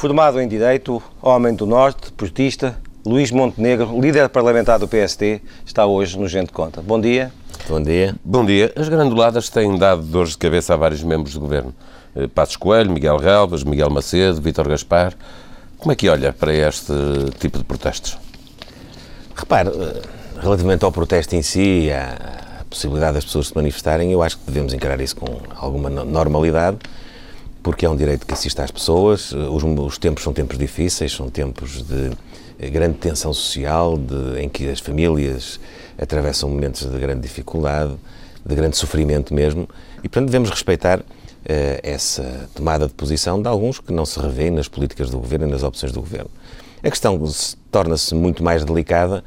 Formado em Direito, homem do Norte, portista, Luís Montenegro, líder parlamentar do PSD, está hoje no Gente Conta. Bom dia. Bom dia. Bom dia. As granuladas têm dado dores de cabeça a vários membros do governo. Passos Coelho, Miguel Relvas, Miguel Macedo, Vítor Gaspar. Como é que olha para este tipo de protestos? Repare, relativamente ao protesto em si, à possibilidade das pessoas se manifestarem, eu acho que devemos encarar isso com alguma normalidade, porque é um direito que assiste às pessoas. Os tempos são tempos difíceis, são tempos de grande tensão social, em que as famílias atravessam momentos de grande dificuldade, de grande sofrimento mesmo, e portanto devemos respeitar essa tomada de posição de alguns que não se revêem nas políticas do governo e nas opções do governo. A questão torna-se muito mais delicada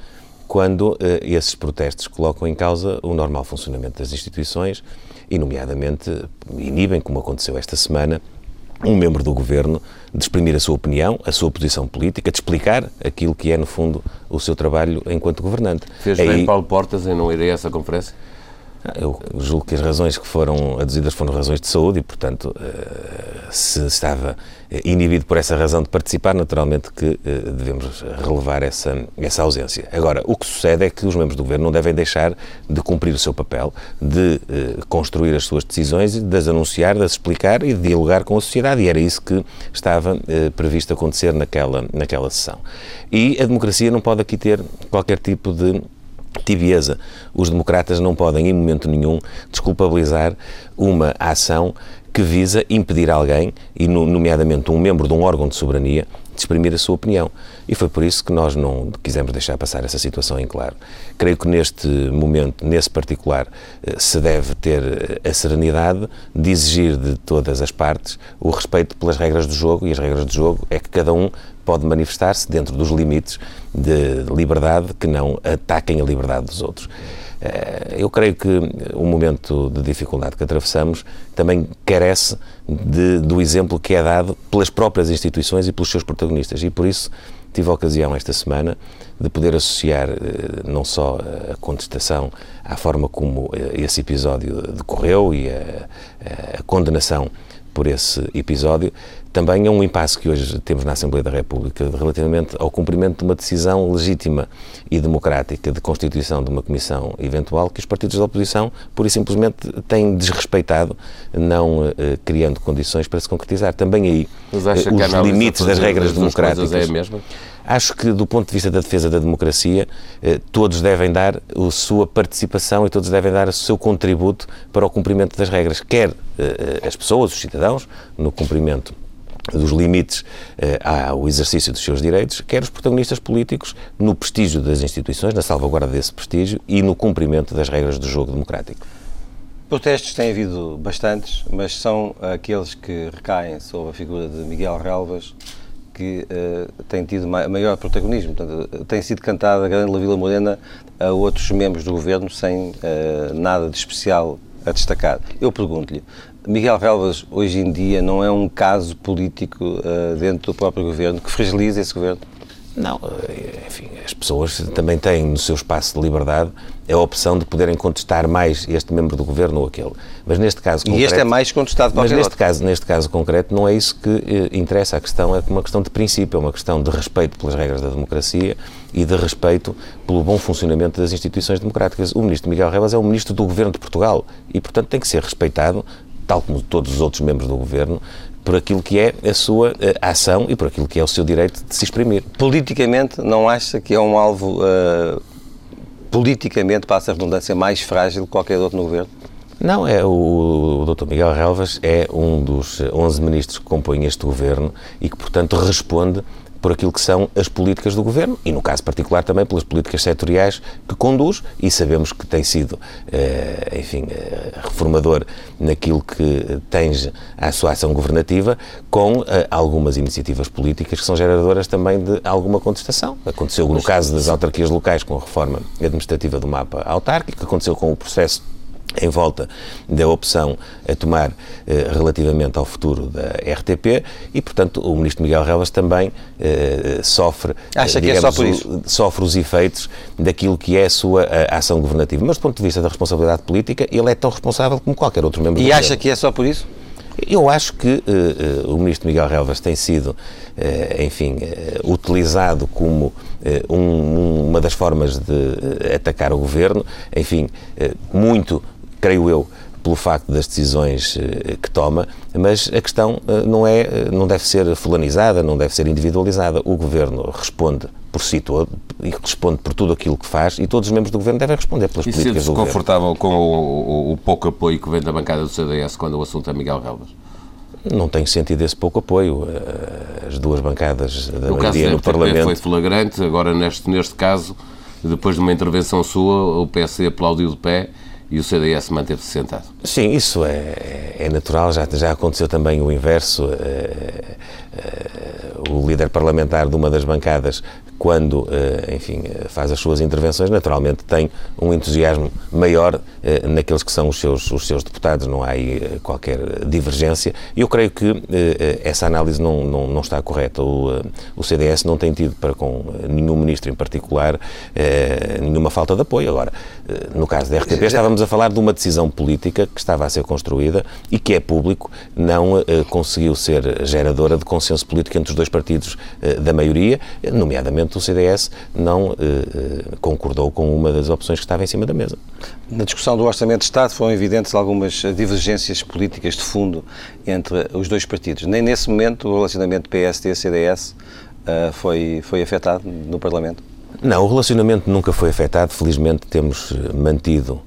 quando esses protestos colocam em causa o normal funcionamento das instituições e, nomeadamente, inibem, como aconteceu esta semana, um membro do governo de exprimir a sua opinião, a sua posição política, de explicar aquilo que é, no fundo, o seu trabalho enquanto governante. Fez bem Paulo Portas em não ir a essa conferência? Eu julgo que as razões que foram aduzidas foram razões de saúde e, portanto, se estava inibido por essa razão de participar, naturalmente que devemos relevar essa ausência. Agora, o que sucede é que os membros do Governo não devem deixar de cumprir o seu papel, de construir as suas decisões, de as anunciar, de as explicar e de dialogar com a sociedade, e era isso que estava previsto acontecer naquela sessão. E a democracia não pode aqui ter qualquer tipo de tibieza. Os democratas não podem, em momento nenhum, desculpabilizar uma ação que visa impedir alguém, e nomeadamente um membro de um órgão de soberania, de exprimir a sua opinião. E foi por isso que nós não quisemos deixar passar essa situação em claro. Creio que neste momento, nesse particular, se deve ter a serenidade de exigir de todas as partes o respeito pelas regras do jogo, e as regras do jogo é que cada um pode manifestar-se dentro dos limites de liberdade que não ataquem a liberdade dos outros. Eu creio que o momento de dificuldade que atravessamos também carece do exemplo que é dado pelas próprias instituições e pelos seus protagonistas, e por isso tive a ocasião esta semana de poder associar não só a contestação à forma como esse episódio decorreu e a condenação por esse episódio, também é um impasse que hoje temos na Assembleia da República relativamente ao cumprimento de uma decisão legítima e democrática de constituição de uma comissão eventual que os partidos da oposição, pura e simplesmente, têm desrespeitado, não criando condições para se concretizar. Também aí os limites das regras democráticas. É mesmo? Acho que, do ponto de vista da defesa da democracia, todos devem dar a sua participação e todos devem dar o seu contributo para o cumprimento das regras, quer as pessoas, os cidadãos, no cumprimento dos limites ao exercício dos seus direitos, quer os protagonistas políticos no prestígio das instituições, na salvaguarda desse prestígio e no cumprimento das regras do jogo democrático. Protestos têm havido bastantes, mas são aqueles que recaem sobre a figura de Miguel Relvas que tem tido maior protagonismo. Portanto, tem sido cantada a Grândola Vila Morena a outros membros do governo sem nada de especial a destacar. Eu pergunto-lhe, Miguel Relvas hoje em dia não é um caso político dentro do próprio governo que fragiliza esse governo? Não, enfim, as pessoas também têm no seu espaço de liberdade a opção de poderem contestar mais este membro do governo ou aquele. Mas neste caso concreto, e este é mais contestado. Mas neste caso concreto não é isso que interessa. A questão é uma questão de princípio, é uma questão de respeito pelas regras da democracia e de respeito pelo bom funcionamento das instituições democráticas. O ministro Miguel Relvas é o ministro do governo de Portugal e, portanto, tem que ser respeitado, tal como todos os outros membros do governo, por aquilo que é a sua ação e por aquilo que é o seu direito de se exprimir. Politicamente, não acha que é um alvo, politicamente, passa a redundância, mais frágil que qualquer outro no governo? Não, é o Dr. Miguel Relvas é um dos 11 ministros que compõem este governo e que, portanto, responde por aquilo que são as políticas do governo e, no caso particular, também pelas políticas setoriais que conduz, e sabemos que tem sido, enfim, reformador naquilo que tange à sua ação governativa, com algumas iniciativas políticas que são geradoras também de alguma contestação. Aconteceu no caso das autarquias locais com a reforma administrativa do mapa autárquico, aconteceu com o processo em volta da opção a tomar relativamente ao futuro da RTP e, portanto, o ministro Miguel Relvas também sofre, acha que digamos, é só por isso? Sofre os efeitos daquilo que é a sua ação governativa. Mas, do ponto de vista da responsabilidade política, ele é tão responsável como qualquer outro membro do governo. E acha que é só por isso? Eu acho que o ministro Miguel Relvas tem sido, enfim, utilizado como uma das formas de atacar o governo, enfim, muito, creio eu, pelo facto das decisões que toma, mas a questão não deve ser fulanizada, não deve ser individualizada. O Governo responde por si todo e responde por tudo aquilo que faz e todos os membros do Governo devem responder pelas políticas do Governo. E se desconfortável com o pouco apoio que vem da bancada do CDS quando o assunto é Miguel Relvas? Não tenho sentido esse pouco apoio. As duas bancadas da maioria no Parlamento... O caso da RTP foi flagrante, agora neste caso, depois de uma intervenção sua, o PS aplaudiu de pé e o CDS manteve-se sentado. Sim, isso é natural, já aconteceu também o inverso. O líder parlamentar de uma das bancadas, quando, enfim, faz as suas intervenções, naturalmente tem um entusiasmo maior naqueles que são os seus deputados, não há aí qualquer divergência. Eu creio que essa análise não está correta. O CDS não tem tido para com nenhum ministro em particular nenhuma falta de apoio. Agora, no caso da RTP, estávamos a falar de uma decisão política que estava a ser construída e que é público, não conseguiu ser geradora de consenso político entre os dois partidos da maioria, nomeadamente o CDS não concordou com uma das opções que estava em cima da mesa. Na discussão do Orçamento de Estado foram evidentes algumas divergências políticas de fundo entre os dois partidos. Nem nesse momento o relacionamento PSD-CDS foi afetado no Parlamento? Não, o relacionamento nunca foi afetado. Felizmente temos mantido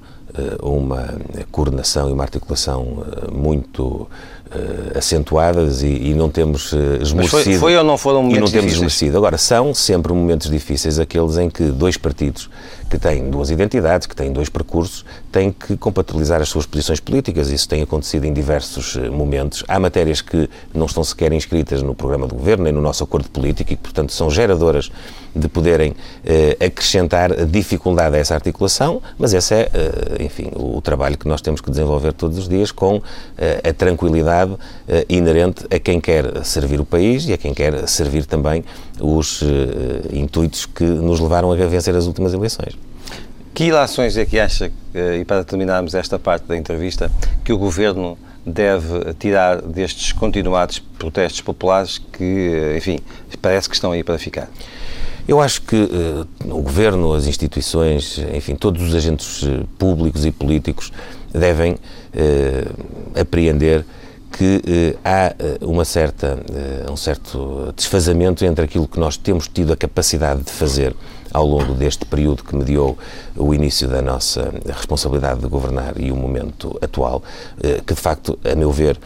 uma coordenação e uma articulação muito acentuadas e não temos esmorecido. Foi ou não foram momentos difíceis? Agora, são sempre momentos difíceis aqueles em que dois partidos que têm duas identidades, que têm dois percursos, têm que compatibilizar as suas posições políticas. Isso tem acontecido em diversos momentos. Há matérias que não estão sequer inscritas no programa do Governo nem no nosso acordo político e que, portanto, são geradoras de poderem acrescentar dificuldade a essa articulação, mas esse é, enfim, o trabalho que nós temos que desenvolver todos os dias com a tranquilidade inerente a quem quer servir o país e a quem quer servir também os intuitos que nos levaram a vencer as últimas eleições. Que ilações é que acha, e para terminarmos esta parte da entrevista, que o Governo deve tirar destes continuados protestos populares que, enfim, parece que estão aí para ficar? Eu acho que o Governo, as instituições, enfim, todos os agentes públicos e políticos devem apreender que há um certo desfazamento entre aquilo que nós temos tido a capacidade de fazer ao longo deste período que mediou o início da nossa responsabilidade de governar e o momento atual, que de facto, a meu ver,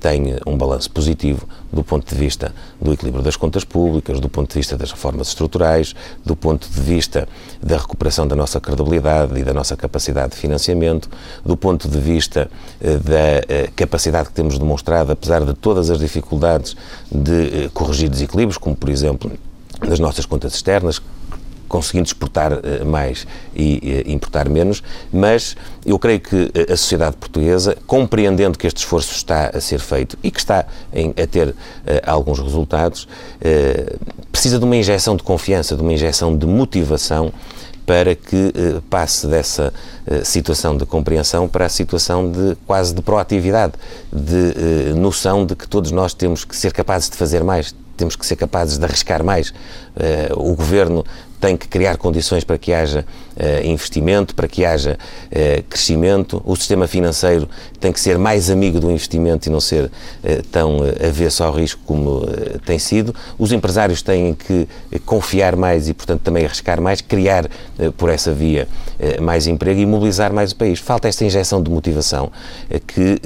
tem um balanço positivo do ponto de vista do equilíbrio das contas públicas, do ponto de vista das reformas estruturais, do ponto de vista da recuperação da nossa credibilidade e da nossa capacidade de financiamento, do ponto de vista da capacidade que temos demonstrado, apesar de todas as dificuldades, de corrigir desequilíbrios, como por exemplo nas nossas contas externas, conseguindo exportar mais e importar menos, mas eu creio que a sociedade portuguesa, compreendendo que este esforço está a ser feito e que está a ter alguns resultados, precisa de uma injeção de confiança, de uma injeção de motivação para que passe dessa situação de compreensão para a situação de quase de proatividade, de noção de que todos nós temos que ser capazes de fazer mais, temos que ser capazes de arriscar mais. O Governo tem que criar condições para que haja investimento, para que haja crescimento. O sistema financeiro tem que ser mais amigo do investimento e não ser tão avesso ao risco como tem sido. Os empresários têm que confiar mais e, portanto, também arriscar mais, criar por essa via mais emprego e mobilizar mais o país. Falta esta injeção de motivação que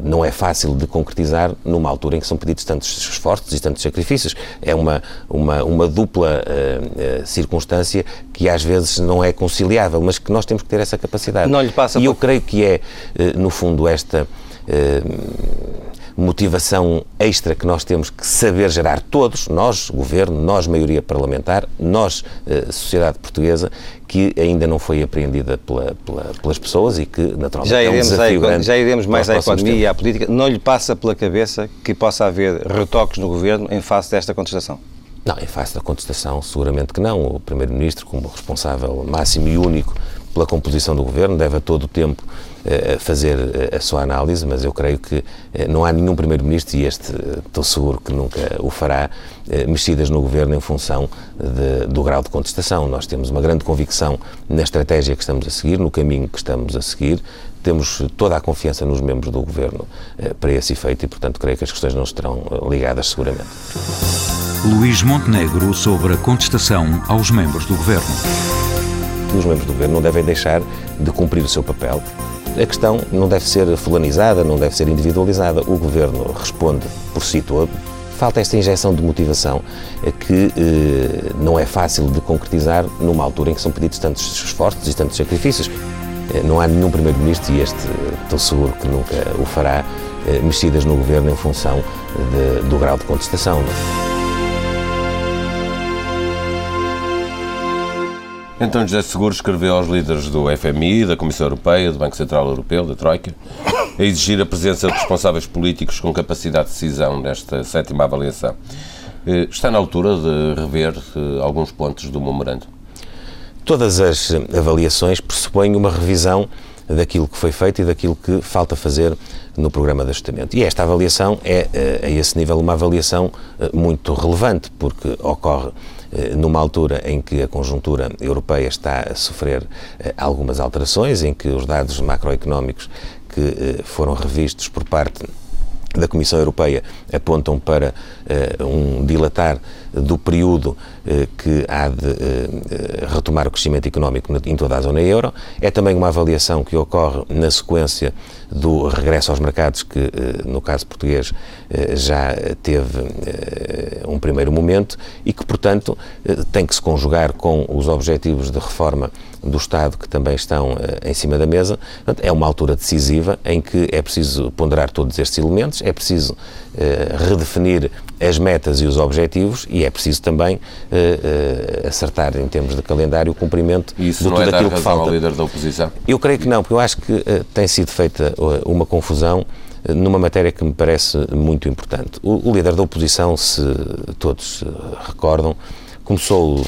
não é fácil de concretizar numa altura em que são pedidos tantos esforços e tantos sacrifícios. É uma dupla circunstância que às vezes não é conciliável, mas que nós temos que ter essa capacidade. Não lhe passa. E eu creio que é, no fundo, esta motivação extra que nós temos que saber gerar todos, nós, Governo, nós, maioria parlamentar, nós, sociedade portuguesa, que ainda não foi apreendida pelas pessoas e que, naturalmente, é um desafio grande. Já iremos mais à economia e à política. Não lhe passa pela cabeça que possa haver retoques no Governo em face desta contestação? Não, em face da contestação, seguramente que não. O Primeiro-Ministro, como responsável máximo e único pela composição do Governo, deve a todo o tempo fazer a sua análise, mas eu creio que não há nenhum Primeiro-Ministro, e este estou seguro que nunca o fará, mexidas no Governo em função do grau de contestação. Nós temos uma grande convicção na estratégia que estamos a seguir, no caminho que estamos a seguir, temos toda a confiança nos membros do Governo para esse efeito e, portanto, creio que as questões não estarão ligadas seguramente. Luís Montenegro sobre a contestação aos membros do Governo. Os membros do Governo não devem deixar de cumprir o seu papel. A questão não deve ser fulanizada, não deve ser individualizada. O Governo responde por si todo. Falta esta injeção de motivação que não é fácil de concretizar numa altura em que são pedidos tantos esforços e tantos sacrifícios. Não há nenhum Primeiro-Ministro, e este estou seguro que nunca o fará, mexidas no Governo em função do grau de contestação. Então José Seguro escreveu aos líderes do FMI, da Comissão Europeia, do Banco Central Europeu, da Troika, a exigir a presença de responsáveis políticos com capacidade de decisão nesta sétima avaliação. Está na altura de rever alguns pontos do memorando? Todas as avaliações pressupõem uma revisão daquilo que foi feito e daquilo que falta fazer no programa de ajustamento. E esta avaliação é, a esse nível, uma avaliação muito relevante, porque ocorre numa altura em que a conjuntura europeia está a sofrer algumas alterações, em que os dados macroeconómicos que foram revistos por parte da Comissão Europeia apontam para um dilatar do período que há de retomar o crescimento económico em toda a zona euro. É também uma avaliação que ocorre na sequência do regresso aos mercados, que no caso português já teve um primeiro momento e que, portanto, tem que se conjugar com os objetivos de reforma do Estado que também estão em cima da mesa. Portanto, é uma altura decisiva em que é preciso ponderar todos estes elementos, é preciso redefinir as metas e os objetivos e é preciso também acertar em termos de calendário o cumprimento de tudo aquilo que falta. Ao líder da oposição? Eu creio que não, porque eu acho que tem sido feita uma confusão numa matéria que me parece muito importante. O líder da oposição, se todos recordam, começou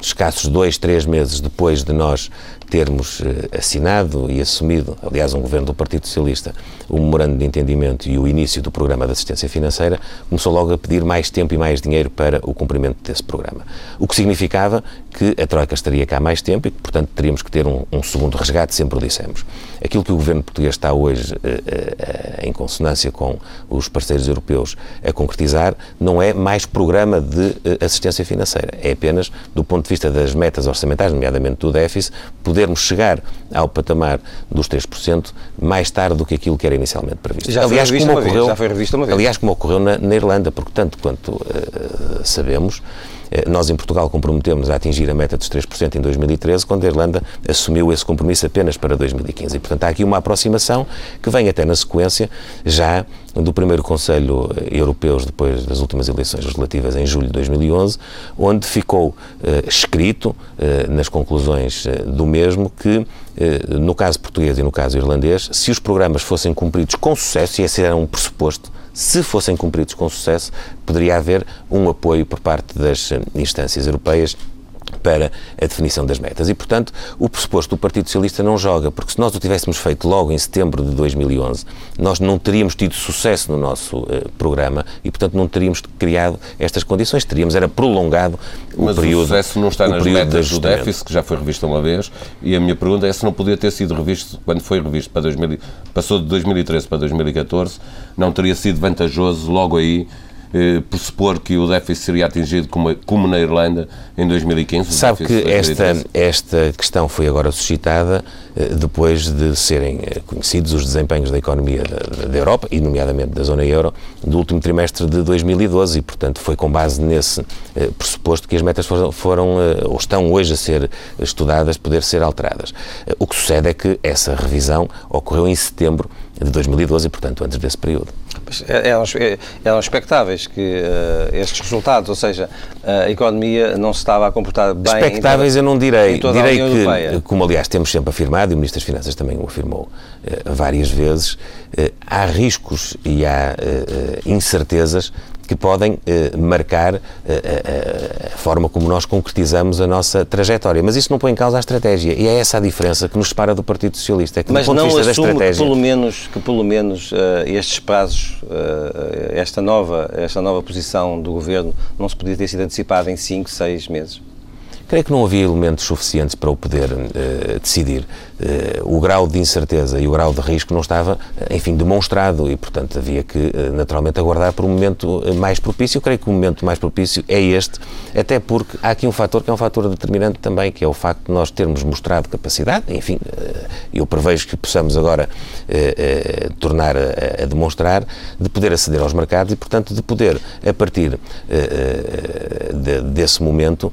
escassos 2-3 meses depois de nós termos assinado e assumido, aliás, um governo do Partido Socialista, o memorando de entendimento e o início do programa de assistência financeira, começou logo a pedir mais tempo e mais dinheiro para o cumprimento desse programa. O que significava que a Troika estaria cá mais tempo e que, portanto, teríamos que ter um segundo resgate, sempre o dissemos. Aquilo que o governo português está hoje, em consonância com os parceiros europeus, a concretizar, não é mais programa de assistência financeira, é apenas, do ponto de vista das metas orçamentais, nomeadamente do déficit, podermos chegar ao patamar dos 3% mais tarde do que aquilo que era inicialmente previsto. Já foi revisto uma vez, como ocorreu na Irlanda, porque tanto quanto sabemos, nós em Portugal comprometemos a atingir a meta dos 3% em 2013, quando a Irlanda assumiu esse compromisso apenas para 2015. E, portanto, há aqui uma aproximação que vem até na sequência já do primeiro Conselho Europeu, depois das últimas eleições legislativas em julho de 2011, onde ficou escrito nas conclusões do mesmo que, no caso português e no caso irlandês, se os programas fossem cumpridos com sucesso, e esse era um pressuposto, se fossem cumpridos com sucesso, poderia haver um apoio por parte das instâncias europeias para a definição das metas. E, portanto, o pressuposto do Partido Socialista não joga, porque se nós o tivéssemos feito logo em setembro de 2011, nós não teríamos tido sucesso no nosso programa e, portanto, não teríamos criado estas condições, era prolongado o período. Mas o sucesso não está nas metas do déficit, que já foi revisto uma vez, e a minha pergunta é se não podia ter sido revisto, quando foi revisto, passou de 2013 para 2014, não teria sido vantajoso logo aí pressupor que o déficit seria atingido como na Irlanda em 2015? Sabe que esta questão foi agora suscitada depois de serem conhecidos os desempenhos da economia da Europa e nomeadamente da zona euro do último trimestre de 2012 e, portanto, foi com base nesse pressuposto que as metas foram ou estão hoje a ser estudadas, poder ser alteradas. O que sucede é que essa revisão ocorreu em setembro de 2012 e, portanto, antes desse período. Eram expectáveis que estes resultados, ou seja, a economia não se estava a comportar bem. Expectáveis eu não direi. Direi que, como aliás temos sempre afirmado, e o Ministro das Finanças também o afirmou várias vezes, há riscos e há incertezas que podem marcar a forma como nós concretizamos a nossa trajetória. Mas isso não põe em causa a estratégia, e é essa a diferença que nos separa do Partido Socialista. É que, mas do ponto não de vista assumo da estratégia... que pelo menos estes prazos, esta nova posição do Governo não se podia ter sido antecipada em 5, 6 meses? Creio que não havia elementos suficientes para o poder decidir. O grau de incerteza e o grau de risco não estava, enfim, demonstrado e, portanto, havia que, naturalmente, aguardar por um momento mais propício. Eu creio que o momento mais propício é este, até porque há aqui um fator que é um fator determinante também, que é o facto de nós termos mostrado capacidade, enfim, eu prevejo que possamos agora tornar a demonstrar, de poder aceder aos mercados e, portanto, de poder, a partir desse momento,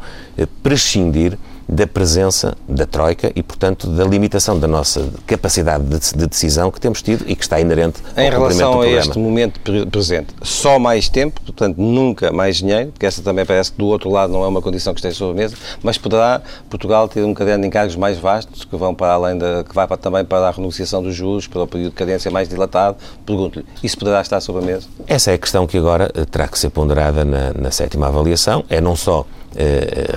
prescindir da presença da Troika e, portanto, da limitação da nossa capacidade de decisão que temos tido e que está inerente ao cumprimento do programa. Em relação a este momento presente, só mais tempo, portanto, nunca mais dinheiro, porque essa também parece que do outro lado não é uma condição que esteja sobre a mesa, mas poderá Portugal ter um caderno de encargos mais vasto, que vão para além da... que vai para, também para a renegociação dos juros, para o período de cadência mais dilatado. Pergunto-lhe, isso poderá estar sobre a mesa? Essa é a questão que agora terá que ser ponderada na sétima avaliação. É não só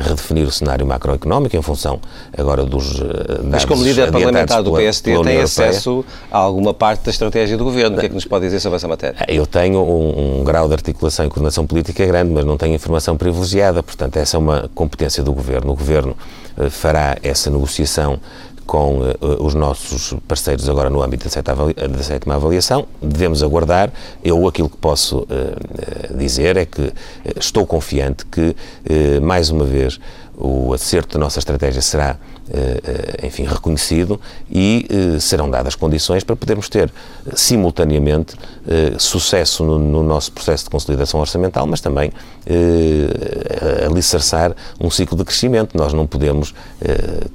redefinir o cenário macroeconómico em função agora dos dados. Mas como líder parlamentar do PSD tem acesso a alguma parte da estratégia do Governo. O que é que nos pode dizer sobre essa matéria? Eu tenho um grau de articulação e coordenação política grande, mas não tenho informação privilegiada, portanto essa é uma competência do Governo. O Governo fará essa negociação com os nossos parceiros agora no âmbito da sétima avaliação. Devemos aguardar. Eu aquilo que posso dizer é que estou confiante que, mais uma vez, o acerto da nossa estratégia será, enfim, reconhecido e serão dadas condições para podermos ter, simultaneamente, sucesso no nosso processo de consolidação orçamental, mas também alicerçar um ciclo de crescimento. Nós não podemos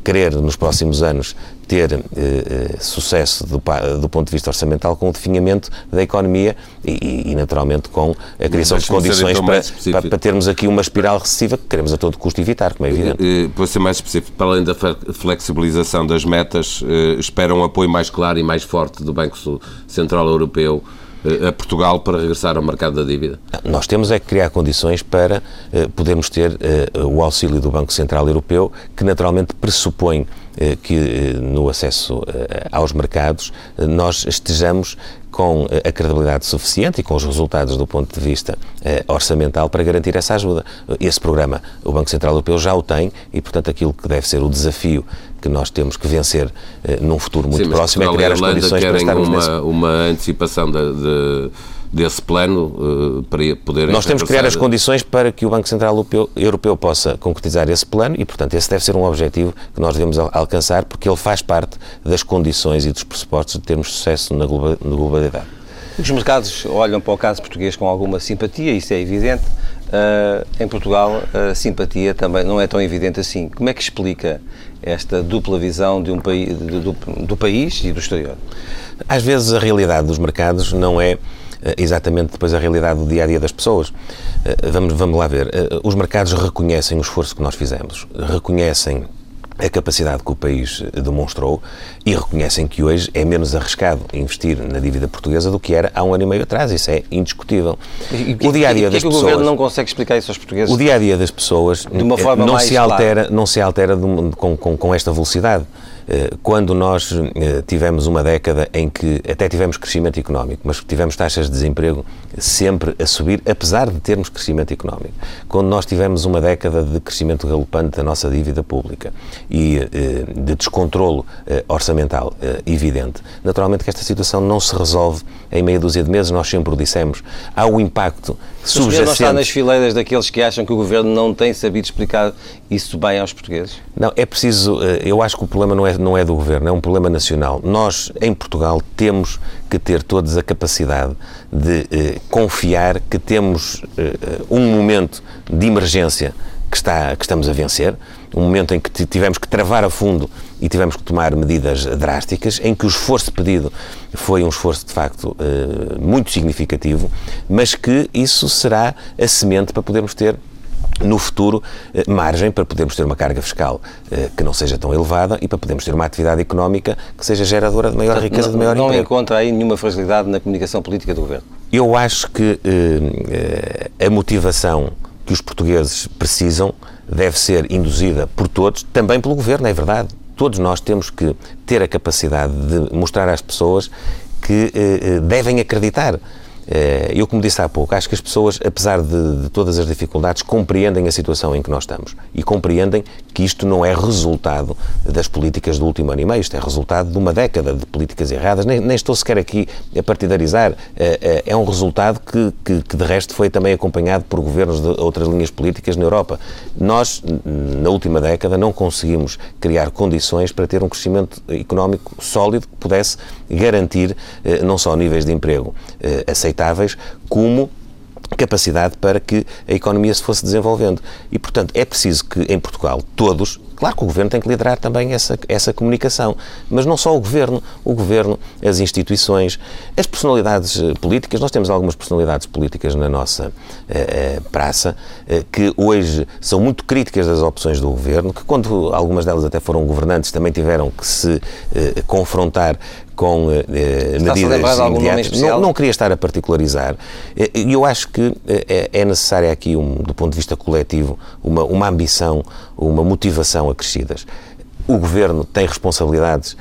querer, nos próximos anos, ter sucesso do ponto de vista orçamental com o definhamento da economia e naturalmente, com a criação de condições para termos aqui uma espiral recessiva que queremos a todo custo evitar, como é evidente. Para ser mais específico, para além da flexibilização das metas, espera um apoio mais claro e mais forte do Banco Central Europeu a Portugal para regressar ao mercado da dívida? Nós temos é que criar condições para podermos ter o auxílio do Banco Central Europeu, que naturalmente pressupõe que no acesso aos mercados nós estejamos com a credibilidade suficiente e com os resultados do ponto de vista orçamental para garantir essa ajuda. Esse programa o Banco Central Europeu já o tem e, portanto, aquilo que deve ser o desafio que nós temos que vencer num futuro muito próximo é criar as condições para estarmos nesse... uma antecipação desse plano para poderem... Nós temos que criar as condições para que o Banco Central Europeu possa concretizar esse plano e, portanto, esse deve ser um objetivo que nós devemos alcançar, porque ele faz parte das condições e dos pressupostos de termos sucesso na globalidade. Os mercados olham para o caso português com alguma simpatia, isso é evidente. Em Portugal, a simpatia também não é tão evidente assim. Como é que explica esta dupla visão de um país, do país e do exterior? Às vezes a realidade dos mercados não é exatamente depois a realidade do dia-a-dia das pessoas. Vamos lá ver. Os mercados reconhecem o esforço que nós fizemos, reconhecem a capacidade que o país demonstrou e reconhecem que hoje é menos arriscado investir na dívida portuguesa do que era há um ano e meio atrás. Isso é indiscutível. O dia-a-dia das pessoas... O Governo não consegue explicar isso aos portugueses? O dia-a-dia das pessoas de uma forma não, mais se altera, não se altera com esta velocidade. Quando nós tivemos uma década em que até tivemos crescimento económico, mas tivemos taxas de desemprego sempre a subir, apesar de termos crescimento económico. Quando nós tivemos uma década de crescimento galopante da nossa dívida pública e de descontrolo orçamental evidente, naturalmente que esta situação não se resolve em meia dúzia de meses, nós sempre o dissemos. Há o impacto subjacente... O Governo não está nas fileiras daqueles que acham que o Governo não tem sabido explicar isso bem aos portugueses? Não, é preciso... Eu acho que o problema não é do Governo, é um problema nacional. Nós, em Portugal, temos que ter todos a capacidade de confiar que temos um momento de emergência que estamos a vencer, um momento em que tivemos que travar a fundo e tivemos que tomar medidas drásticas, em que o esforço pedido foi um esforço, de facto, muito significativo, mas que isso será a semente para podermos ter no futuro margem para podermos ter uma carga fiscal que não seja tão elevada e para podermos ter uma atividade económica que seja geradora de maior riqueza, de maior emprego. Não encontra aí nenhuma fragilidade na comunicação política do Governo? Eu acho que a motivação que os portugueses precisam deve ser induzida por todos, também pelo Governo, é verdade. Todos nós temos que ter a capacidade de mostrar às pessoas que devem acreditar. Eu, como disse há pouco, acho que as pessoas, apesar de todas as dificuldades, compreendem a situação em que nós estamos e compreendem que isto não é resultado das políticas do último ano e meio, isto é resultado de uma década de políticas erradas, nem estou sequer aqui a partidarizar, é um resultado que de resto foi também acompanhado por governos de outras linhas políticas na Europa. Nós, na última década, não conseguimos criar condições para ter um crescimento económico sólido que pudesse garantir não só níveis de emprego aceitáveis, como capacidade para que a economia se fosse desenvolvendo. E, portanto, é preciso que em Portugal todos, claro que o Governo tem que liderar também essa comunicação, mas não só o Governo, as instituições, as personalidades políticas. Nós temos algumas personalidades políticas na nossa praça que hoje são muito críticas das opções do Governo, que quando algumas delas até foram governantes também tiveram que se confrontar com medidas imediatas. Não queria estar a particularizar. E eu acho que é necessária aqui, do ponto de vista coletivo, uma ambição, uma motivação acrescidas. O Governo tem responsabilidades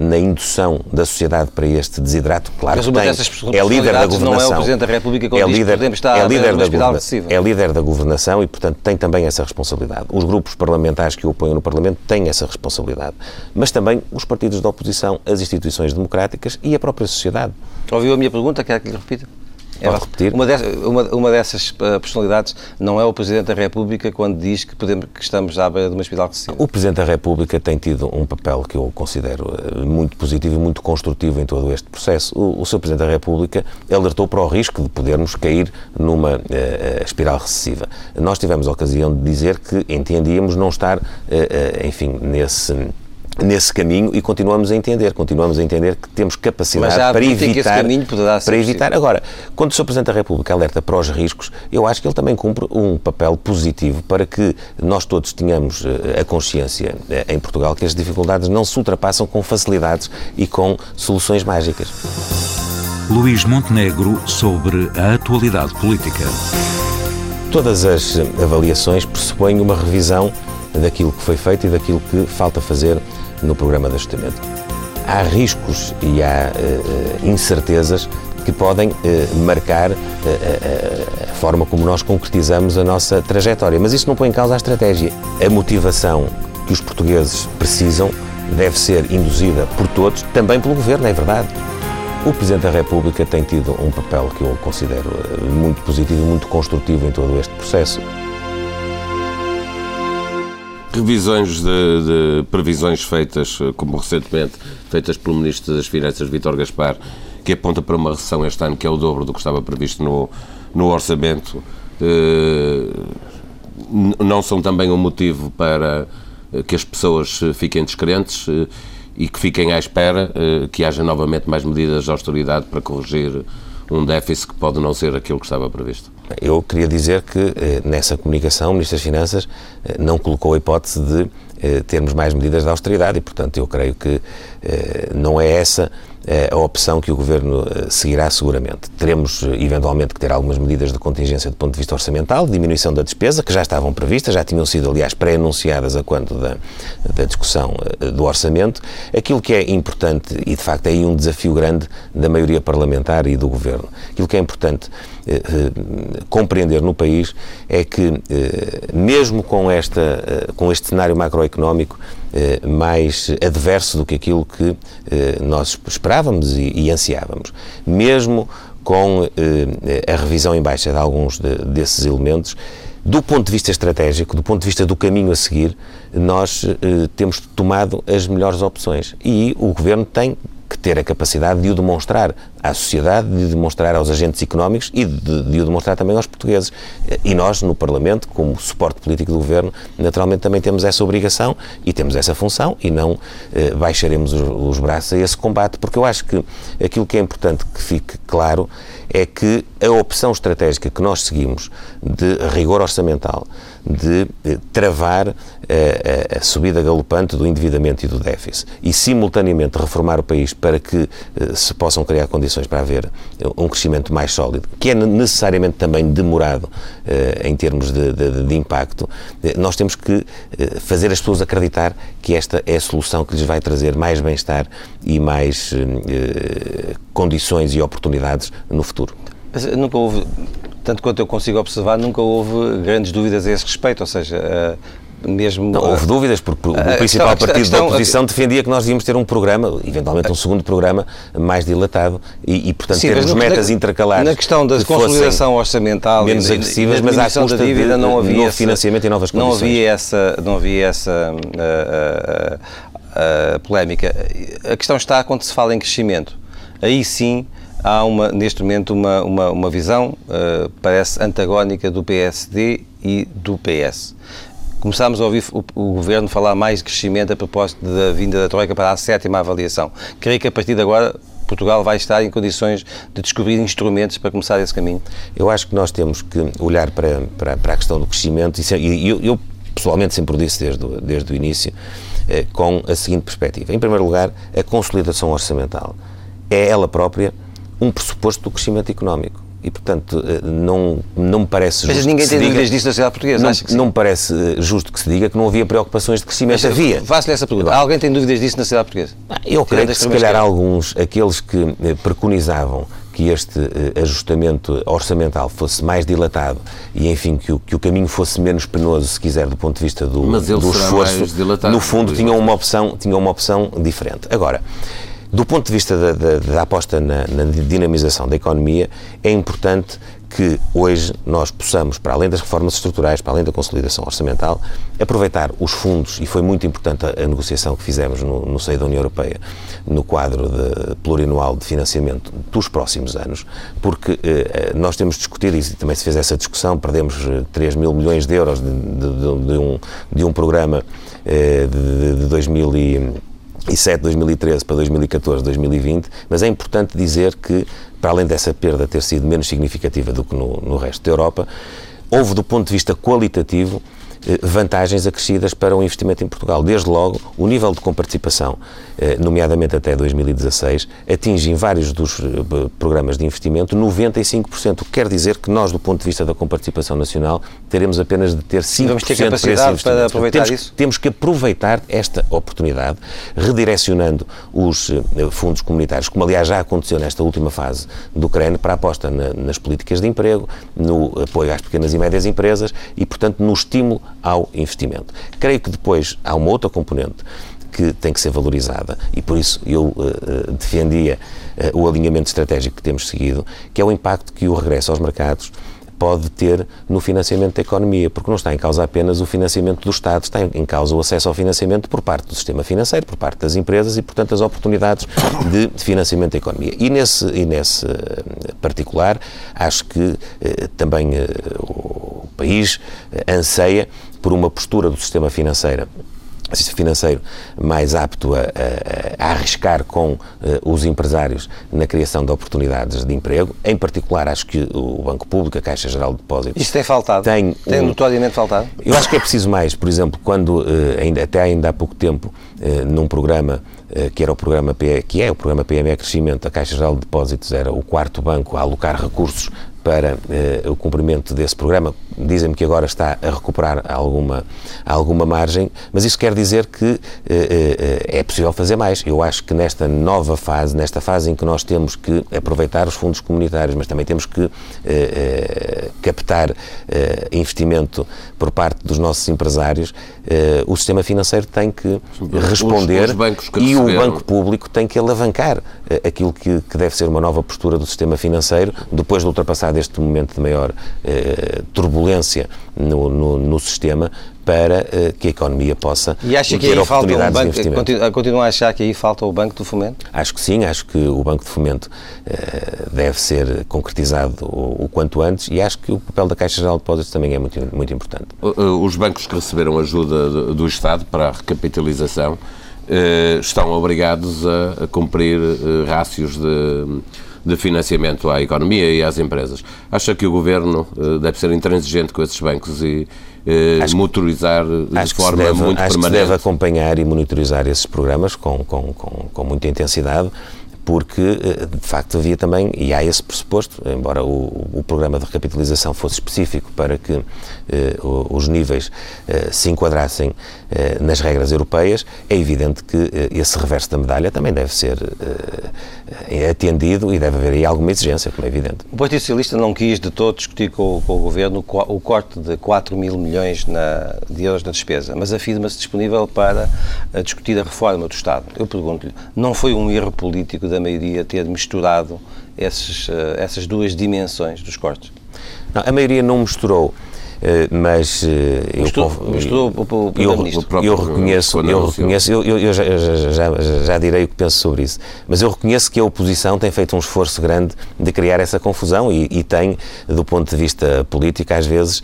na indução da sociedade para este desidrato, claro que tem, é líder da governação. Não é o Presidente da República que diz que podemos estar no hospital excessivo. É líder da governação e, portanto, tem também essa responsabilidade. Os grupos parlamentares que o apoiam no Parlamento têm essa responsabilidade, mas também os partidos da oposição, as instituições democráticas e a própria sociedade. Ouviu a minha pergunta? Quer que lhe repita? Uma dessas personalidades não é o Presidente da República quando diz que estamos à beira de uma espiral recessiva. O Presidente da República tem tido um papel que eu considero muito positivo e muito construtivo em todo este processo. O Sr. Presidente da República alertou para o risco de podermos cair numa espiral recessiva. Nós tivemos a ocasião de dizer que entendíamos não estar, nesse caminho e continuamos a entender que temos capacidade para evitar. Agora, quando o Sr. Presidente da República alerta para os riscos, eu acho que ele também cumpre um papel positivo para que nós todos tenhamos a consciência em Portugal que as dificuldades não se ultrapassam com facilidades e com soluções mágicas. Luís Montenegro sobre a atualidade política. Todas as avaliações pressupõem uma revisão daquilo que foi feito e daquilo que falta fazer no programa de ajustamento. Há riscos e há incertezas que podem marcar a forma como nós concretizamos a nossa trajetória, mas isso não põe em causa a estratégia. A motivação que os portugueses precisam deve ser induzida por todos, também pelo Governo, é verdade. O Presidente da República tem tido um papel que eu considero muito positivo e muito construtivo em todo este processo. Revisões de previsões feitas, como recentemente, feitas pelo Ministro das Finanças, Vítor Gaspar, que aponta para uma recessão este ano que é o dobro do que estava previsto no orçamento, não são também um motivo para que as pessoas fiquem descrentes e que fiquem à espera que haja novamente mais medidas de austeridade para corrigir um déficit que pode não ser aquilo que estava previsto? Eu queria dizer que nessa comunicação o Ministro das Finanças não colocou a hipótese de termos mais medidas de austeridade e, portanto, eu creio que não é essa a opção que o Governo seguirá seguramente. Teremos, eventualmente, que ter algumas medidas de contingência do ponto de vista orçamental, diminuição da despesa, que já estavam previstas, já tinham sido, aliás, pré-anunciadas a quando da discussão do orçamento. Aquilo que é importante, e de facto é aí um desafio grande da maioria parlamentar e do Governo, aquilo que é importante compreender no país é que, mesmo com este cenário macroeconómico, mais adverso do que aquilo que nós esperávamos e ansiávamos. Mesmo com a revisão em baixa de alguns desses elementos, do ponto de vista estratégico, do ponto de vista do caminho a seguir, nós temos tomado as melhores opções e o Governo tem que ter a capacidade de o demonstrar à sociedade, de o demonstrar aos agentes económicos e de o demonstrar também aos portugueses. E nós, no Parlamento, como suporte político do Governo, naturalmente também temos essa obrigação e temos essa função e não baixaremos os braços a esse combate, porque eu acho que aquilo que é importante que fique claro é que a opção estratégica que nós seguimos de rigor orçamental, de travar a subida galopante do endividamento e do déficit e simultaneamente reformar o país para para que se possam criar condições para haver um crescimento mais sólido, que é necessariamente também demorado em termos de impacto, nós temos que fazer as pessoas acreditar que esta é a solução que lhes vai trazer mais bem-estar e mais condições e oportunidades no futuro. Mas nunca houve, tanto quanto eu consigo observar, nunca houve grandes dúvidas a esse respeito, ou seja... Mesmo, não, houve dúvidas, porque o principal partido da oposição defendia que nós devíamos ter um programa, eventualmente um segundo programa, mais dilatado e portanto, termos metas intercalares. Na questão da consolidação orçamental, menos agressivas, mas à custa da dívida não havia esse financiamento e novas condições. Não havia essa polémica. A questão está quando se fala em crescimento. Aí sim há, neste momento, uma visão, parece, antagónica do PSD e do PS. Começámos a ouvir o Governo falar mais de crescimento a propósito da vinda da Troika para a 7ª avaliação. Creio que a partir de agora Portugal vai estar em condições de descobrir instrumentos para começar esse caminho. Eu acho que nós temos que olhar para a questão do crescimento e eu pessoalmente sempre o disse desde o início, com a seguinte perspectiva. Em primeiro lugar, a consolidação orçamental é ela própria um pressuposto do crescimento económico. E, portanto, não me parece justo. Mas ninguém tem dúvidas disso na sociedade portuguesa, acho que sim. Não me parece justo que se diga que não havia preocupações de crescimento. Mas, havia. Faço-lhe essa pergunta. Alguém tem dúvidas disso na sociedade portuguesa? Eu creio que, se calhar, alguns, aqueles que preconizavam que este ajustamento orçamental fosse mais dilatado e, enfim, que o caminho fosse menos penoso, se quiser, do ponto de vista do esforço, dilatado, no fundo, tinham uma opção diferente. Agora... Do ponto de vista da aposta na dinamização da economia, é importante que hoje nós possamos, para além das reformas estruturais, para além da consolidação orçamental, aproveitar os fundos, e foi muito importante a negociação que fizemos no seio da União Europeia, no quadro plurianual de financiamento dos próximos anos, porque nós temos discutido, e também se fez essa discussão, perdemos 3 mil milhões de euros de um programa de 2007, 2013 para 2014, 2020, mas é importante dizer que, para além dessa perda ter sido menos significativa do que no resto da Europa, houve, do ponto de vista qualitativo, vantagens acrescidas para o investimento em Portugal. Desde logo, o nível de comparticipação, nomeadamente até 2016, atinge em vários dos programas de investimento 95%, o que quer dizer que nós, do ponto de vista da comparticipação nacional, teremos apenas de ter 5% Vamos ter capacidade para aproveitar isso? Temos que aproveitar esta oportunidade, redirecionando os fundos comunitários, como aliás já aconteceu nesta última fase do REN, para a aposta nas políticas de emprego, no apoio às pequenas e médias empresas e, portanto, no estímulo ao investimento. Creio que depois há uma outra componente que tem que ser valorizada e por isso eu defendia o alinhamento estratégico que temos seguido, que é o impacto que o regresso aos mercados pode ter no financiamento da economia, porque não está em causa apenas o financiamento do Estado, está em causa o acesso ao financiamento por parte do sistema financeiro, por parte das empresas e, portanto, as oportunidades de financiamento da economia. E nesse particular, acho que também o país anseia por uma postura do sistema financeiro mais apto a arriscar com os empresários na criação de oportunidades de emprego. Em particular, acho que o Banco Público, a Caixa Geral de Depósitos... Isso tem faltado? Tem notoriamente faltado? Eu acho que é preciso mais. Por exemplo, quando, ainda há pouco tempo, num programa que é o programa PME Crescimento, a Caixa Geral de Depósitos era o 4º banco a alocar recursos para o cumprimento desse programa. Dizem-me que agora está a recuperar alguma margem, mas isso quer dizer que é possível fazer mais. Eu acho que nesta nova fase, nesta fase em que nós temos que aproveitar os fundos comunitários, mas também temos que captar investimento por parte dos nossos empresários, o sistema financeiro tem que responder e o Banco Público tem que alavancar aquilo que deve ser uma nova postura do sistema financeiro, depois de ultrapassar deste momento de maior turbulência no sistema, para que a economia possa ter oportunidades de investimento. Continua a achar que aí falta o Banco do Fomento? Acho que sim, acho que o Banco do Fomento deve ser concretizado o quanto antes e acho que o papel da Caixa Geral de Depósitos também é muito, muito importante. Os bancos que receberam ajuda do Estado para a recapitalização estão obrigados a cumprir rácios de financiamento à economia e às empresas. Acha que o Governo deve ser intransigente com esses bancos e monitorizar de forma muito permanente? Acho que se deve acompanhar e monitorizar esses programas com muita intensidade, porque, de facto, havia também, e há esse pressuposto, embora o programa de recapitalização fosse específico para que os níveis se enquadrassem nas regras europeias, é evidente que esse reverso da medalha também deve ser atendido e deve haver aí alguma exigência, como é evidente. O Partido Socialista não quis de todo discutir com o Governo o corte de 4 mil milhões de euros na despesa, mas afirma-se disponível para discutir a reforma do Estado. Eu pergunto-lhe, não foi um erro político da maioria ter misturado essas duas dimensões dos cortes? Não, a maioria não misturou, mas misturou o Primeiro-Ministro. Eu reconheço, já direi o que penso sobre isso, mas eu reconheço que a oposição tem feito um esforço grande de criar essa confusão e tem, do ponto de vista político, às vezes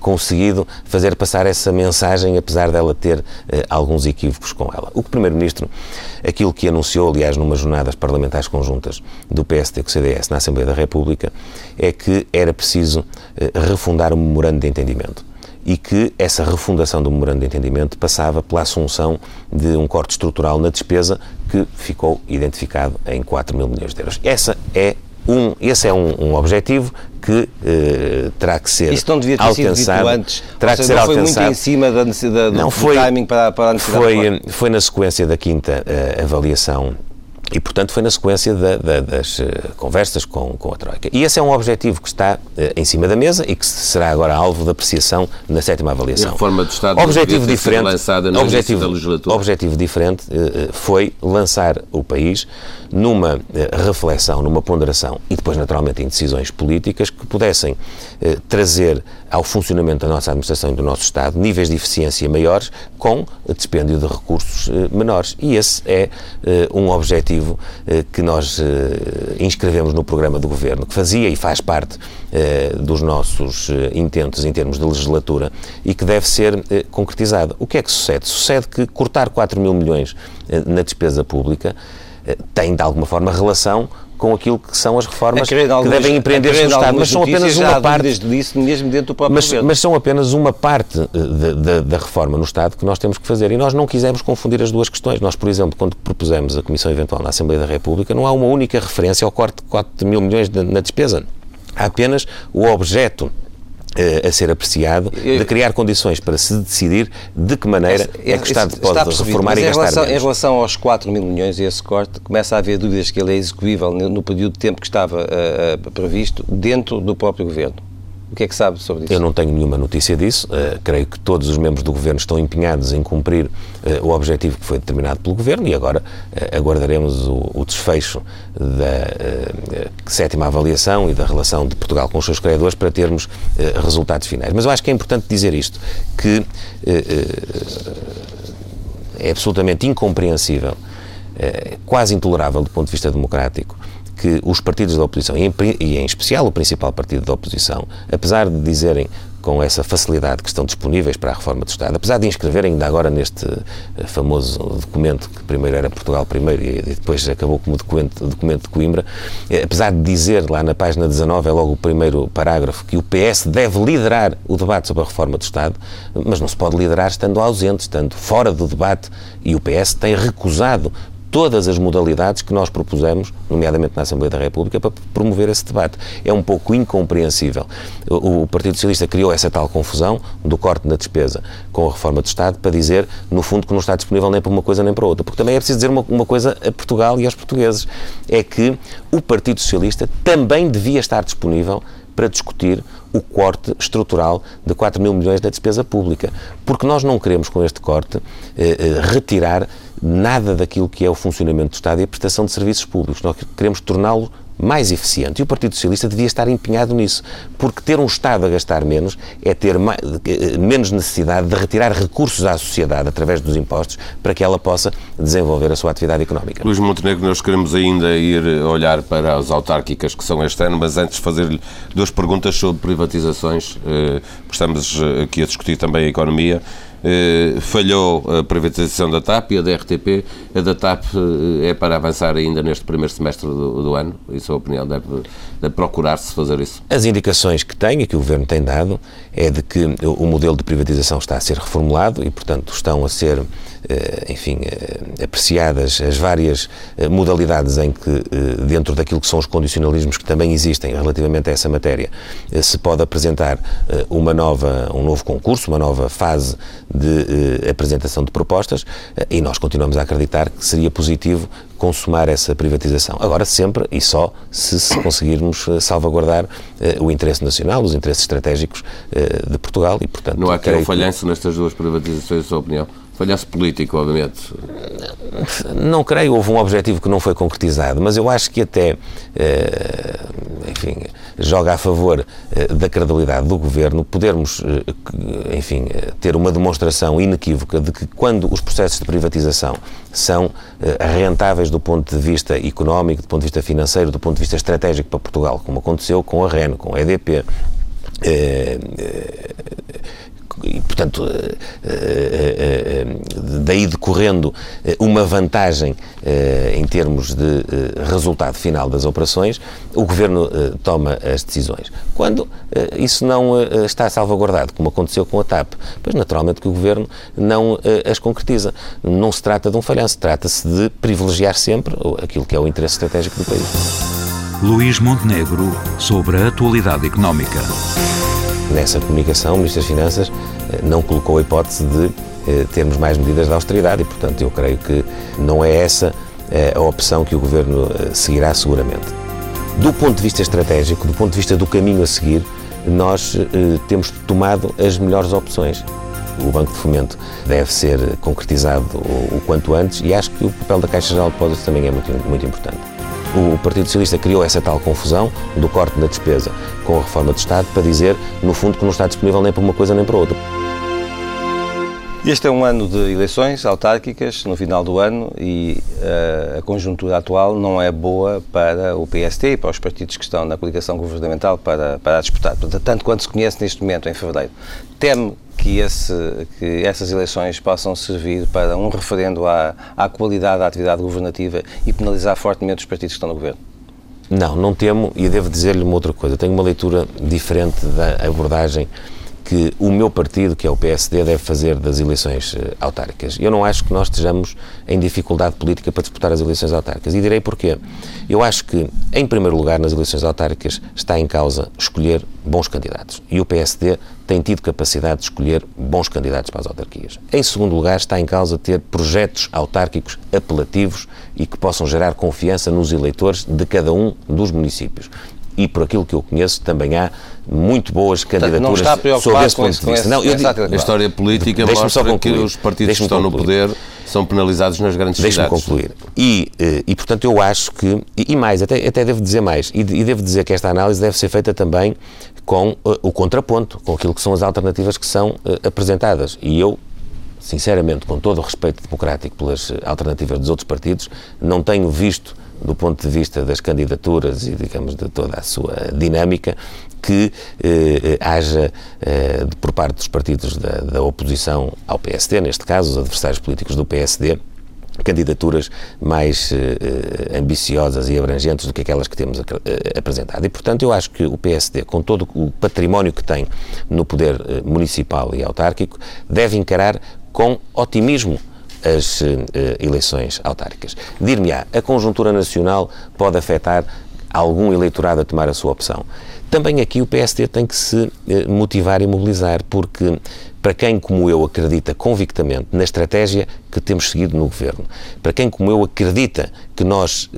conseguido fazer passar essa mensagem, apesar dela ter alguns equívocos com ela. O que o Primeiro-Ministro, aquilo que anunciou, aliás, numas jornadas parlamentares conjuntas do PSD com o CDS na Assembleia da República, é que era preciso refundar o memorando de entendimento e que essa refundação do memorando de entendimento passava pela assunção de um corte estrutural na despesa que ficou identificado em 4 mil milhões de euros. Esse é um objetivo que terá que ser alcançado. Isso não devia ter sido dito antes, terá que ser alcançado. Não foi muito em cima do timing para a necessidade. Foi na sequência da quinta avaliação e, portanto, foi na sequência das conversas com a Troika. E esse é um objetivo que está em cima da mesa e que será agora alvo de apreciação na sétima avaliação. A reforma do Estado deve ser lançada na legislatura. O objetivo diferente foi lançar o país numa reflexão, numa ponderação e depois, naturalmente, em decisões políticas que pudessem trazer ao funcionamento da nossa administração e do nosso Estado níveis de eficiência maiores com dispêndio de recursos menores. E esse é um objetivo que nós inscrevemos no programa do Governo, que fazia e faz parte dos nossos intentos em termos de legislatura e que deve ser concretizado. O que é que sucede? Sucede que cortar 4 mil milhões na despesa pública tem, de alguma forma, relação com aquilo que são as reformas que devem empreender-se no Estado, mas são apenas uma parte disso, mesmo dentro do próprio mas são apenas uma parte da reforma no Estado que nós temos que fazer, e nós não quisemos confundir as duas questões. Nós, por exemplo, quando propusemos a Comissão Eventual na Assembleia da República, não há uma única referência ao corte de 4 mil milhões na despesa, há apenas o objeto a ser apreciado, de criar condições para se decidir de que maneira é que o Estado pode reformar e gastar menos. Em relação aos 4 mil milhões e esse corte, começa a haver dúvidas que ele é execuível no período de tempo que estava previsto dentro do próprio Governo. O que é que sabe sobre isso? Eu não tenho nenhuma notícia disso, creio que todos os membros do Governo estão empenhados em cumprir o objetivo que foi determinado pelo Governo e agora aguardaremos o desfecho da sétima avaliação e da relação de Portugal com os seus credores para termos resultados finais. Mas eu acho que é importante dizer isto, que é absolutamente incompreensível, quase intolerável do ponto de vista democrático, que os partidos da oposição, e em especial o principal partido da oposição, apesar de dizerem com essa facilidade que estão disponíveis para a reforma do Estado, apesar de inscreverem ainda agora neste famoso documento que primeiro era Portugal Primeiro e depois acabou como documento de Coimbra, apesar de dizer lá na página 19, é logo o primeiro parágrafo, que o PS deve liderar o debate sobre a reforma do Estado, mas não se pode liderar estando ausente, estando fora do debate, e o PS tem recusado todas as modalidades que nós propusemos, nomeadamente na Assembleia da República, para promover esse debate. É um pouco incompreensível. O Partido Socialista criou essa tal confusão do corte na despesa com a reforma do Estado para dizer, no fundo, que não está disponível nem para uma coisa nem para outra. Porque também é preciso dizer uma coisa a Portugal e aos portugueses, é que o Partido Socialista também devia estar disponível para discutir o corte estrutural de 4 mil milhões na despesa pública, porque nós não queremos, com este corte, retirar nada daquilo que é o funcionamento do Estado e a prestação de serviços públicos. Nós queremos torná-lo mais eficiente e o Partido Socialista devia estar empenhado nisso, porque ter um Estado a gastar menos é ter menos necessidade de retirar recursos à sociedade através dos impostos para que ela possa desenvolver a sua atividade económica. Luís Montenegro, nós queremos ainda ir olhar para as autárquicas que são este ano, mas antes fazer-lhe duas perguntas sobre privatizações, estamos aqui a discutir também a economia. falhou a privatização da TAP e a da RTP. A da TAP é para avançar ainda neste primeiro semestre do ano. Isso é a opinião, deve procurar-se fazer isso. As indicações que tem e que o Governo tem dado é de que o modelo de privatização está a ser reformulado e, portanto, estão a ser, enfim, apreciadas as várias modalidades em que, dentro daquilo que são os condicionalismos que também existem relativamente a essa matéria, se pode apresentar um novo concurso, uma nova fase de apresentação de propostas, e nós continuamos a acreditar que seria positivo consumar essa privatização. Agora, sempre e só se conseguirmos salvaguardar o interesse nacional, os interesses estratégicos de Portugal e, portanto... Não há que ter um falhanço nestas duas privatizações, a sua opinião? Falhanço político, obviamente. Não creio, houve um objetivo que não foi concretizado, mas eu acho que até, enfim, joga a favor da credibilidade do Governo podermos, enfim, ter uma demonstração inequívoca de que quando os processos de privatização são rentáveis do ponto de vista económico, do ponto de vista financeiro, do ponto de vista estratégico para Portugal, como aconteceu com a REN, com a EDP, e, portanto, daí decorrendo uma vantagem em termos de resultado final das operações, o Governo toma as decisões. Quando isso não está salvaguardado, como aconteceu com a TAP, pois naturalmente que o Governo não as concretiza. Não se trata de um falhanço, trata-se de privilegiar sempre aquilo que é o interesse estratégico do país. Luís Montenegro, sobre a atualidade económica. Nessa comunicação, o Ministro das Finanças não colocou a hipótese de termos mais medidas de austeridade e, portanto, eu creio que não é essa a opção que o Governo seguirá seguramente. Do ponto de vista estratégico, do ponto de vista do caminho a seguir, nós temos tomado as melhores opções. O Banco de Fomento deve ser concretizado o quanto antes e acho que o papel da Caixa Geral de Depósitos também é muito, muito importante. O Partido Socialista criou essa tal confusão do corte na despesa com a reforma do Estado para dizer, no fundo, que não está disponível nem para uma coisa nem para outra. Este é um ano de eleições autárquicas no final do ano e a conjuntura atual não é boa para o PSD e para os partidos que estão na coligação governamental para a disputar. Portanto, tanto quanto se conhece neste momento, em fevereiro, temo que essas eleições possam servir para um referendo à qualidade da atividade governativa e penalizar fortemente os partidos que estão no governo. Não temo, e devo dizer-lhe uma outra coisa. Tenho uma leitura diferente da abordagem que o meu partido, que é o PSD, deve fazer das eleições autárquicas. Eu não acho que nós estejamos em dificuldade política para disputar as eleições autárquicas. E direi porquê. Eu acho que, em primeiro lugar, nas eleições autárquicas está em causa escolher bons candidatos. E o PSD tem tido capacidade de escolher bons candidatos para as autarquias. Em segundo lugar, está em causa ter projetos autárquicos apelativos e que possam gerar confiança nos eleitores de cada um dos municípios. E por aquilo que eu conheço também há muito boas candidaturas sobre esse ponto de vista. Não, a história política mostra que os partidos que estão no poder são penalizados nas grandes cidades. Deixe-me concluir. E, portanto, eu acho que... E mais, até devo dizer mais. E devo dizer que esta análise deve ser feita também com o contraponto, com aquilo que são as alternativas que são apresentadas. E eu, sinceramente, com todo o respeito democrático pelas alternativas dos outros partidos, não tenho visto, do ponto de vista das candidaturas e, digamos, de toda a sua dinâmica, que haja, por parte dos partidos da oposição ao PSD, neste caso, os adversários políticos do PSD, candidaturas mais ambiciosas e abrangentes do que aquelas que temos apresentado. E, portanto, eu acho que o PSD, com todo o património que tem no poder municipal e autárquico, deve encarar com otimismo as eleições autárquicas. Dir-me-á, a conjuntura nacional pode afetar algum eleitorado a tomar a sua opção. Também aqui o PSD tem que se motivar e mobilizar, porque para quem, como eu, acredita convictamente na estratégia que temos seguido no Governo, para quem, como eu, acredita que nós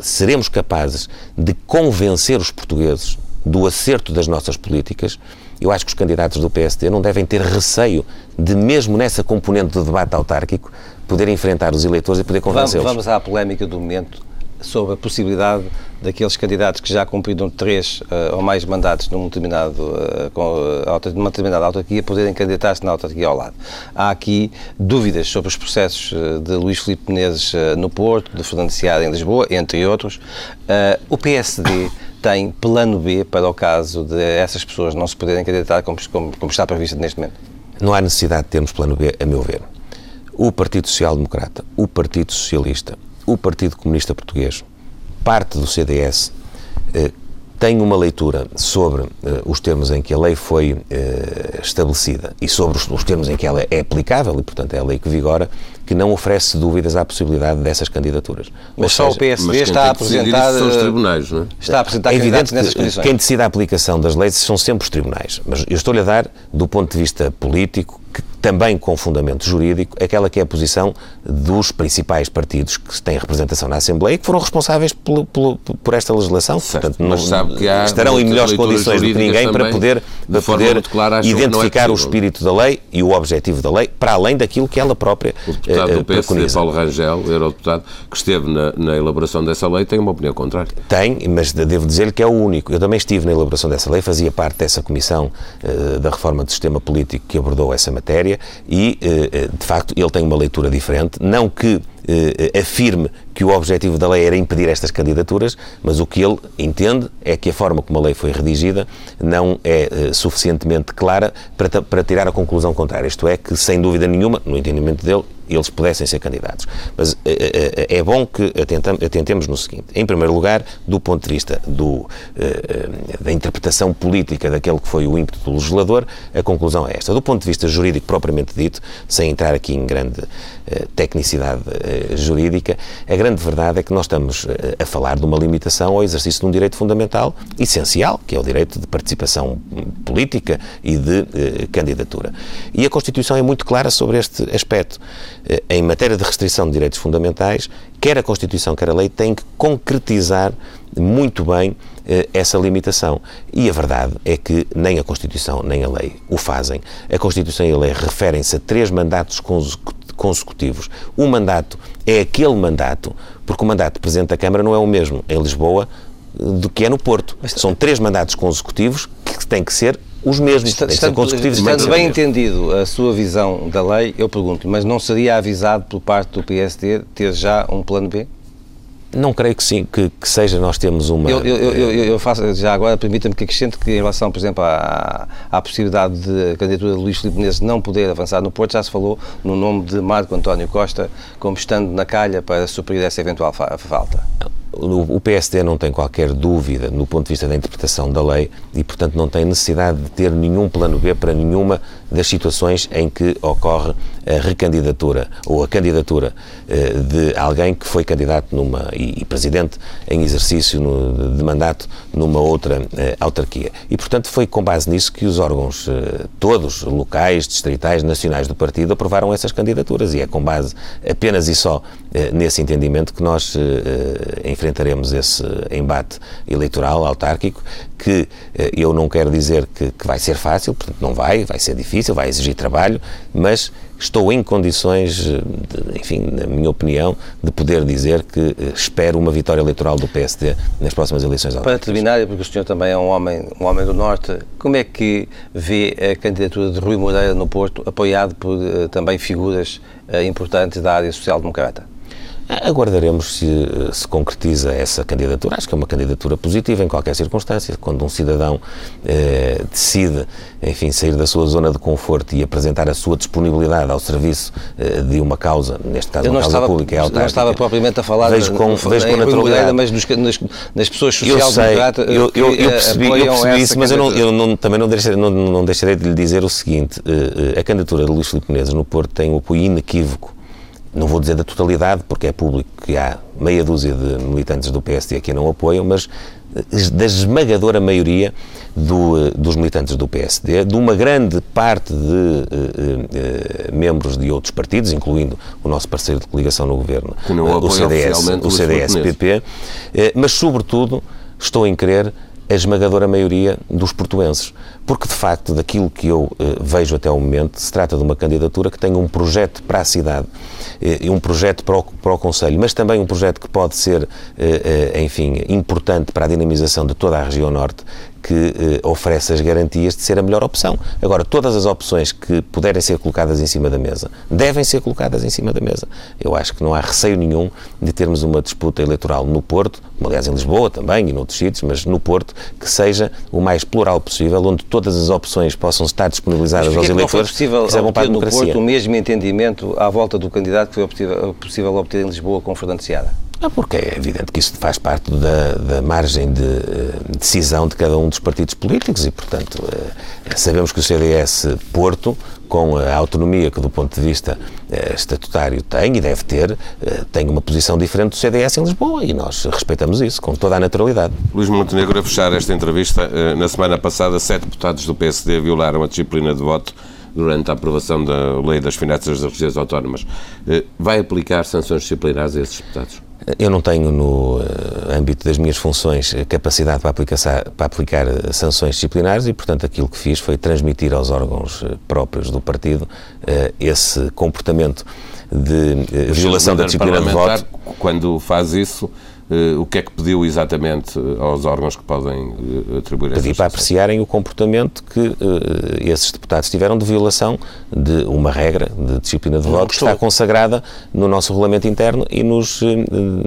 seremos capazes de convencer os portugueses do acerto das nossas políticas, eu acho que os candidatos do PSD não devem ter receio de, mesmo nessa componente do debate autárquico, poder enfrentar os eleitores e poder convencê-los. Vamos à polémica do momento sobre a possibilidade daqueles candidatos que já cumpriram 3 ou mais mandatos numa determinada autarquia poderem candidatar-se na autarquia ao lado. Há aqui dúvidas sobre os processos de Luís Filipe Menezes no Porto, de Fernando Seada em Lisboa, entre outros. O PSD tem plano B para o caso de essas pessoas não se poderem candidatar como está previsto neste momento? Não há necessidade de termos plano B, a meu ver. O Partido Social Democrata, o Partido Socialista, o Partido Comunista Português, parte do CDS, tem uma leitura sobre os termos em que a lei foi estabelecida e sobre os termos em que ela é aplicável, e portanto é a lei que vigora, que não oferece dúvidas à possibilidade dessas candidaturas. Mas só o PSD está a apresentar... São os tribunais, não é? Está a apresentar candidatos nessas condições. Quem decide a aplicação das leis são sempre os tribunais, mas eu estou-lhe a dar, do ponto de vista político, que também com fundamento jurídico, aquela que é a posição dos principais partidos que têm representação na Assembleia e que foram responsáveis por esta legislação. Certo, portanto, não sabe que estarão em melhores condições do que ninguém para poder identificar o espírito da lei e o objetivo da lei, para além daquilo que ela própria preconiza. O deputado do PSD, Paulo Rangel, eurodeputado, que esteve na elaboração dessa lei, tem uma opinião contrária. Tem, mas devo dizer-lhe que é o único. Eu também estive na elaboração dessa lei, fazia parte dessa comissão da reforma do sistema político que abordou essa matéria e, de facto, ele tem uma leitura diferente, não que afirme que o objetivo da lei era impedir estas candidaturas, mas o que ele entende é que a forma como a lei foi redigida não é suficientemente clara para tirar a conclusão contrária, isto é, que sem dúvida nenhuma, no entendimento dele, eles pudessem ser candidatos. Mas é bom que atentemos no seguinte. Em primeiro lugar, do ponto de vista da interpretação política daquele que foi o ímpeto do legislador, a conclusão é esta. Do ponto de vista jurídico propriamente dito, sem entrar aqui em grande tecnicidade jurídica, a grande verdade é que nós estamos a falar de uma limitação ao exercício de um direito fundamental essencial, que é o direito de participação política e de candidatura. E a Constituição é muito clara sobre este aspecto. Em matéria de restrição de direitos fundamentais, quer a Constituição, quer a lei, têm que concretizar muito bem essa limitação. E a verdade é que nem a Constituição nem a lei o fazem. A Constituição e a lei referem-se a 3 mandatos consecutivos. O mandato é aquele mandato, porque o mandato de Presidente da Câmara não é o mesmo em Lisboa do que é no Porto. São 3 mandatos consecutivos que têm que ser os mesmos. Estando bem entendido a sua visão da lei, eu pergunto-lhe, mas não seria avisado por parte do PSD ter já um plano B? Não creio que sim, que seja, nós temos uma... Eu faço, já agora, permita-me que acrescente que em relação, por exemplo, à possibilidade de a candidatura de Luís Filipe Menezes não poder avançar no Porto, já se falou no nome de Marco António Costa como estando na calha para suprir essa eventual falta. O PSD não tem qualquer dúvida no ponto de vista da interpretação da lei e, portanto, não tem necessidade de ter nenhum plano B para nenhuma das situações em que ocorre a recandidatura ou a candidatura de alguém que foi candidato e presidente em exercício de mandato numa outra autarquia. E, portanto, foi com base nisso que os órgãos todos, locais, distritais, nacionais do partido, aprovaram essas candidaturas e é com base apenas e só nesse entendimento que nós enfrentaremos esse embate eleitoral, autárquico, que eu não quero dizer que vai ser fácil, portanto não vai ser difícil, vai exigir trabalho, mas estou em condições, na minha opinião, de poder dizer que espero uma vitória eleitoral do PSD nas próximas eleições. Para terminar, porque o senhor também é um homem do Norte, como é que vê a candidatura de Rui Moreira no Porto, apoiado por também figuras importantes da área social-democrata? Aguardaremos se se concretiza essa candidatura. Acho que é uma candidatura positiva em qualquer circunstância. Quando um cidadão decide, sair da sua zona de conforto e apresentar a sua disponibilidade ao serviço de uma causa, neste caso uma causa pública e autárquica. Eu não estava propriamente a falar vejo com naturalidade, mas nas pessoas social-democratas eu percebi isso, mas eu também não deixarei de lhe dizer o seguinte. A candidatura de Luís Filipe Menezes no Porto tem um apoio inequívoco. Não vou dizer da totalidade, porque é público que há meia dúzia de militantes do PSD que não apoiam, mas da esmagadora maioria dos militantes do PSD, de uma grande parte de membros de outros partidos, incluindo o nosso parceiro de coligação no governo, o CDS-PP, mas sobretudo estou em crer a esmagadora maioria dos portuenses, porque de facto daquilo que eu vejo até o momento se trata de uma candidatura que tem um projeto para a cidade, um projeto para o Conselho, mas também um projeto que pode ser importante para a dinamização de toda a região norte, que oferece as garantias de ser a melhor opção. Agora, todas as opções que puderem ser colocadas em cima da mesa, devem ser colocadas em cima da mesa. Eu acho que não há receio nenhum de termos uma disputa eleitoral no Porto, aliás em Lisboa também e noutros sítios, mas no Porto, que seja o mais plural possível, onde todas as opções possam estar disponibilizadas aos eleitores. Mas porquê que não foi possível obter no Porto o mesmo entendimento à volta do candidato que foi possível obter em Lisboa com Fernando Seada? Porque é evidente que isso faz parte da margem de decisão de cada um dos partidos políticos e, portanto, sabemos que o CDS Porto, com a autonomia que do ponto de vista estatutário tem e deve ter, tem uma posição diferente do CDS em Lisboa e nós respeitamos isso com toda a naturalidade. Luís Montenegro, a fechar esta entrevista, na semana passada 7 deputados do PSD violaram a disciplina de voto durante a aprovação da Lei das Finanças das Regiões Autónomas. Vai aplicar sanções disciplinares a esses deputados? Eu não tenho, no âmbito das minhas funções, capacidade para aplicar sanções disciplinares e, portanto, aquilo que fiz foi transmitir aos órgãos próprios do partido esse comportamento de violação da disciplina de voto. Quando faz isso, o que é que pediu exatamente aos órgãos que podem atribuir essa sanção? Pedi para apreciarem o comportamento que esses deputados tiveram de violação de uma regra de disciplina de voto que está consagrada no nosso regulamento interno e nos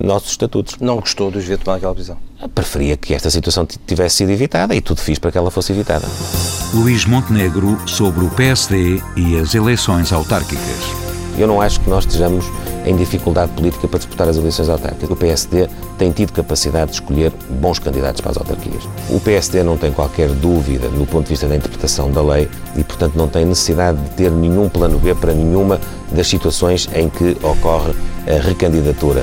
nossos estatutos. Não gostou do juiz tomar aquela decisão? Preferia que esta situação tivesse sido evitada e tudo fiz para que ela fosse evitada. Luís Montenegro sobre o PSD e as eleições autárquicas. Eu não acho que nós estejamos em dificuldade política para disputar as eleições autárquicas. O PSD tem tido capacidade de escolher bons candidatos para as autarquias. O PSD não tem qualquer dúvida do ponto de vista da interpretação da lei e, portanto, não tem necessidade de ter nenhum plano B para nenhuma das situações em que ocorre a recandidatura.